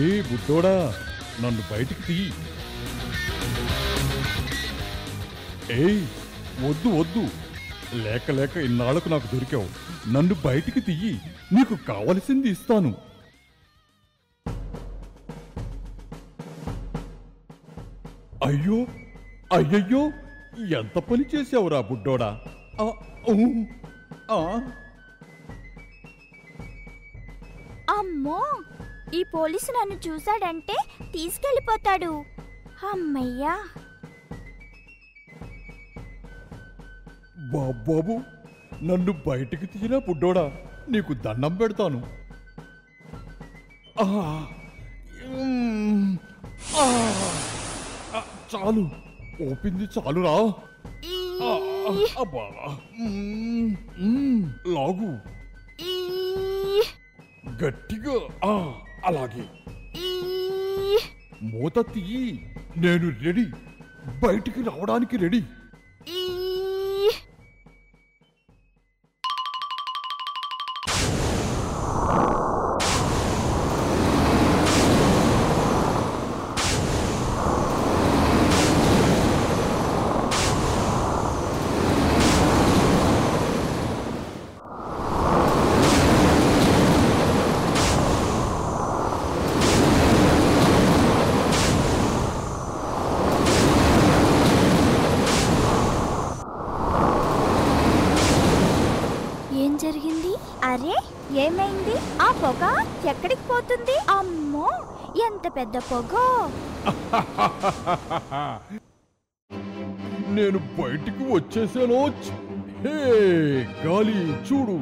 హే బుడ్డోడా, నన్ను బయటికి తీ. ఏయ్ వద్దు వద్దు, లేక లేక ఇన్నాళ్లకు నాకు దొరికావు, నన్ను బయటికి తీయి, నీకు కావలసింది ఇస్తాను. అయ్యో అయ్యయ్యో, ఎంత పని చేసావురా బుడ్డోడా. అమ్మో, ఈ పోలీసు నన్ను చూశాడంటే తీసుకెళ్ళిపోతాడు. అమ్మయ్యా బాబు, నన్ను బయటికి తీరా పుడ్డోడా, నీకు దండం పెడతాను. చాలు, ఓపింది చాలురా, లాగు గట్టిగా, అలాగే మూత తీయి. నేను రెడీ, బయటికి రావడానికి రెడీ. అరే ఏమైంది? ఆ పొగ ఎక్కడికి పోతుంది? అమ్మో, ఎంత పెద్ద పొగ. నేను బయటికి వచ్చేసాను. హే గాలి చూడు,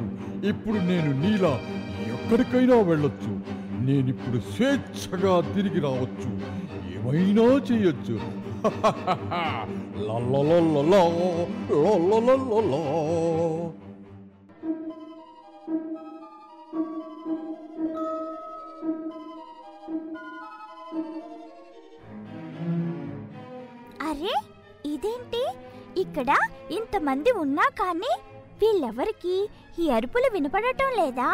ఇప్పుడు నేను నీలా ఎక్కడికైనా వెళ్ళొచ్చు, నేనిప్పుడు స్వేచ్ఛగా తిరిగి రావచ్చు, ఏమైనా చేయొచ్చు. అరే ఇదేంటి, ఇక్కడ ఇంతమంది ఉన్నా కానీ వీళ్ళెవరికి ఈ అరుపులు వినపడటం లేదా?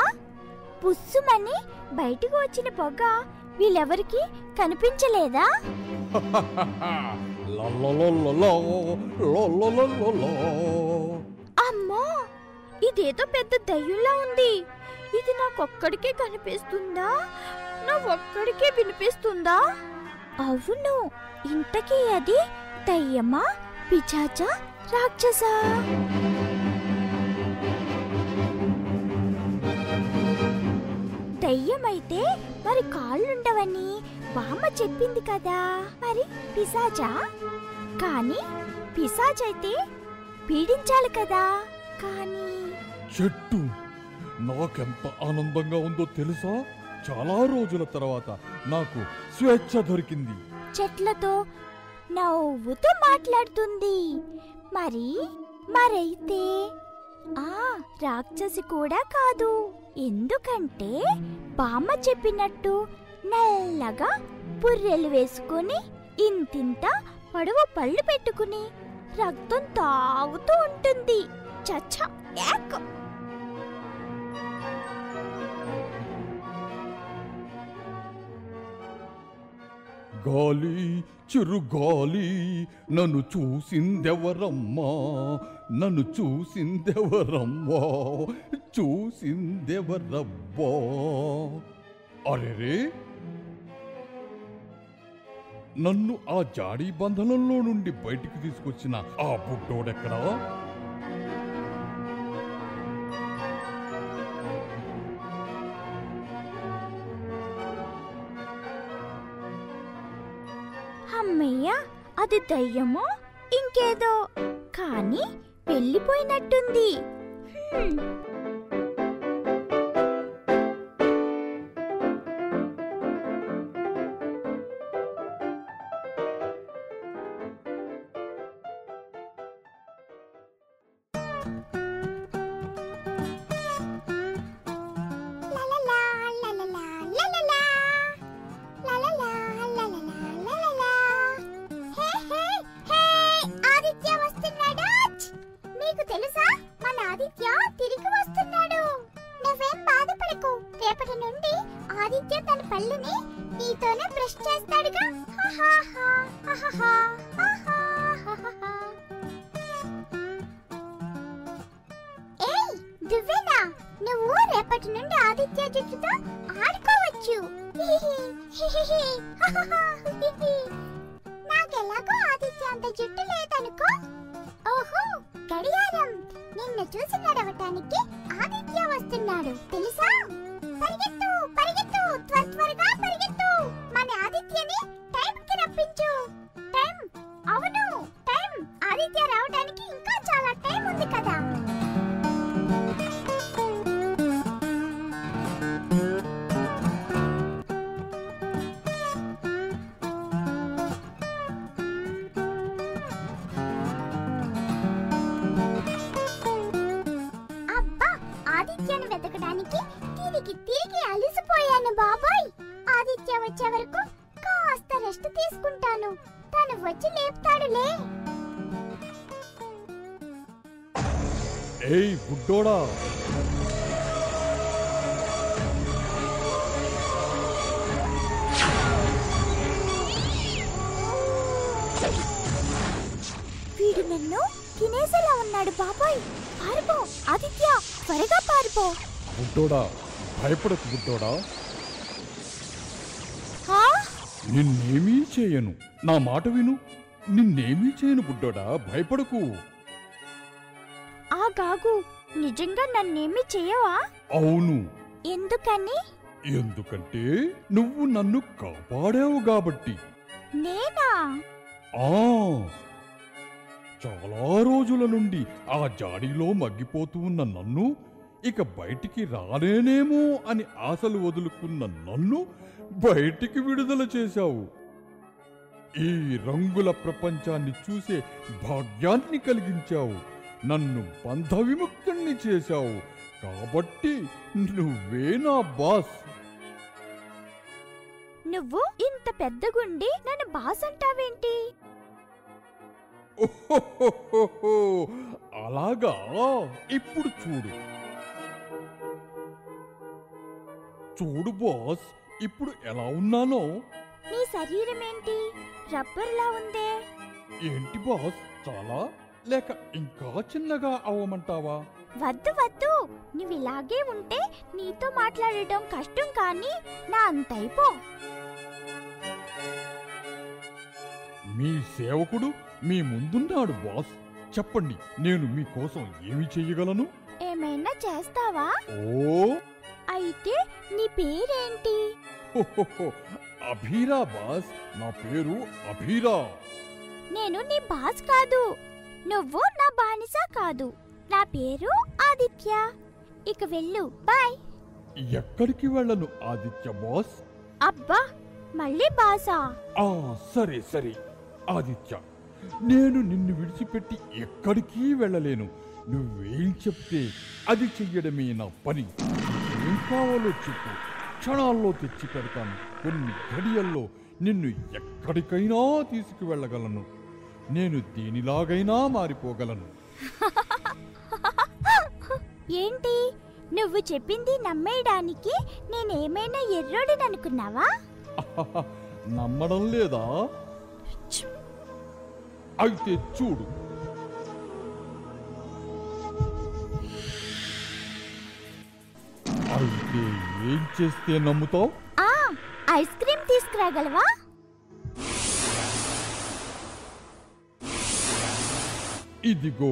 పుస్సుమని బయటకు వచ్చిన పొగ వీళ్ళెవరికి కనిపించలేదా? అమ్మో, ఇదేదో పెద్ద దయ్యంలా ఉంది. ఇది నాకొక్కడికే కనిపిస్తుందా? నా ఒక్కడికే వినిపిస్తుందా? అవును, ఇంతకీ అది దయ్యమా, పిచాచా, రాక్షసా? దయ్యమైతే మరి కాళ్ళుండవని బామ్మ చెప్పింది కదా, మరి పిశాచా? కానీ పిశాచైతే పీడించాలి కదా. కానీ చెట్టు, నాకెంత ఆనందంగా ఉందో తెలుసా, చాలా రోజుల తర్వాత నాకు స్వేచ్ఛ దొరికింది. చెట్లతో నవ్వుతూ మాట్లాడుతుంది. మరైతే ఆ రాక్షసి కూడా కాదు, ఎందుకంటే బామ్మ చెప్పినట్టు నల్లగా బుర్రెలు వేసుకుని ఇంతింత పొడవు పళ్ళు పెట్టుకుని రక్తం తాగుతూ ఉంటుంది. చచ్చ, గాలి చిరుగాలి, నన్ను చూసిందెవరమ్మా, నన్ను చూసిందెవరమ్మా, చూసిందెవరబ్బా. అరెరే, నన్ను ఆ జాడీ బంధనంలో నుండి బయటికి తీసుకొచ్చిన ఆ బుడ్డోడెక్కడా? అమ్మయ్యా, అది దయ్యమో ఇంకేదో కానీ వెళ్ళిపోయినట్టుంది. నీతోనే బ్రష్ చేస్తాడుగా. ఏయ్ దివ్యనా, నువ్వు రేపటి నుండి ఆదిత్య జుట్టుతో ఆడుకోవచ్చు. నాకెలాగో ఆదిత్య అంత జుట్టు లేదనుకో. ఓహో గడియారం, నిన్ను చూసి నడవటానికి ఆదిత్య వస్తున్నాడు తెలుసా? పరిగెత్తు పరిగెత్తు, త్వరగా పరిగెత్తు, మన ఆదిత్యని టైంకి రప్పించు. టైం? అవును టైం. ఆదిత్య రావడానికి ఇంకా చాలా టైం ఉంది కదా. వచ్చే వరకు కాస్త రెస్ట్ తీసుకుంటాను, తను వచ్చి లేపుతాడులే. ఏయ్ బుడ్డోడా, వీడు నన్ను తినేసేలా ఉన్నాడు బాబాయ్. పారిపో ఆదిత్య, త్వరగా పారిపో. బుడ్డోడా భయపడకు బుడ్డోడా, నిన్నేమీ చేయను, నా మాట విను, నిన్నేమీ చేయను బుడ్డోడా, భయపడకు. ఆ గాగు, నిజంగా నన్నేమీ చేయవా? అవును. ఎందుకని? ఎందుకంటే నువ్వు నన్ను కాపాడావు కాబట్టి. నేనా? ఆ, చాలా రోజుల నుండి ఆ జాడీలో మగ్గిపోతూ ఉన్న నన్ను, ఇక బయటికి రాలేనేమో అని ఆశలు వదులుకున్న నన్ను బయటికి విడుదల చేశావు. ఈ రంగుల ప్రపంచాన్ని చూసే భాగ్యాన్ని కలిగించావు, నన్ను బంధ విముక్తుణ్ణి చేశావు. కాబట్టి నువ్వే నా బాస్. నువ్వు ఇంత పెద్దగుండి నన్ను బాస్ అంటావేంటి? అలాగా, ఇప్పుడు చూడు చూడు బాస్, ఇప్పుడు ఎలా ఉన్నానో. నీ శరీరం ఏంటి? రబ్బర్లా ఉందే. ఏంటి బాస్, చాలా లేక ఇంకా చిన్నగా అవమంటావా? వద్దు వద్దు, నువ్వు ఇలాగే ఉంటే నీతో మాట్లాడటం కష్టం, కానీ నా అంతైపో. మీ సేవకుడు మీ ముందున్నాడు బాస్, చెప్పండి నేను మీకోసం ఏమి చెయ్యగలను? ఏమైనా చేస్తావా? ఓ, అయితే నీ పేరేంటి? అభిరా బాస్, నా పేరు అభిరా. నేను నీ బాస్ కాదు, నువ్వు నా బానిస కాదు. నా పేరు ఆదిత్య. ఇక వెళ్ళు, బాయ్. ఎక్కడికి వెళ్ళను ఆదిత్య బాస్. అబ్బా మళ్ళీ బాసా? ఆ సరే సరే ఆదిత్య, నేను నిన్ను విడిచిపెట్టి ఎక్కడికి వెళ్ళలేను. నువ్వేం చెప్తే అది చెయ్యడమే నా పని. ఏం కావాలో చెప్పు, క్షణాల్లో తెచ్చి పెడతాను. కొన్ని గడియల్లో నిన్ను ఎక్కడికైనా తీసుకువెళ్ళగలను. నేను దేనిలాగైనా మారిపోగలను. ఏంటి నువ్వు చెప్పింది? నమ్మేయడానికి నేనేమైనా ఎర్రోడిని అనుకున్నావా? నమ్మడం లేదా? అయితే చూడు, అయితే ఏం చేస్తే నమ్ముతావు? ఐస్ క్రీమ్ తీసుకురాగలవా? ఇదిగో.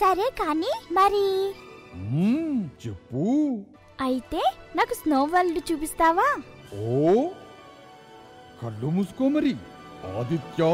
సరే కానీ మరి చెప్పు. అయితే నాకు స్నో వరల్డ్ చూపిస్తావా? ఓ కళ్ళు మూసుకో మరి ఆదిత్య.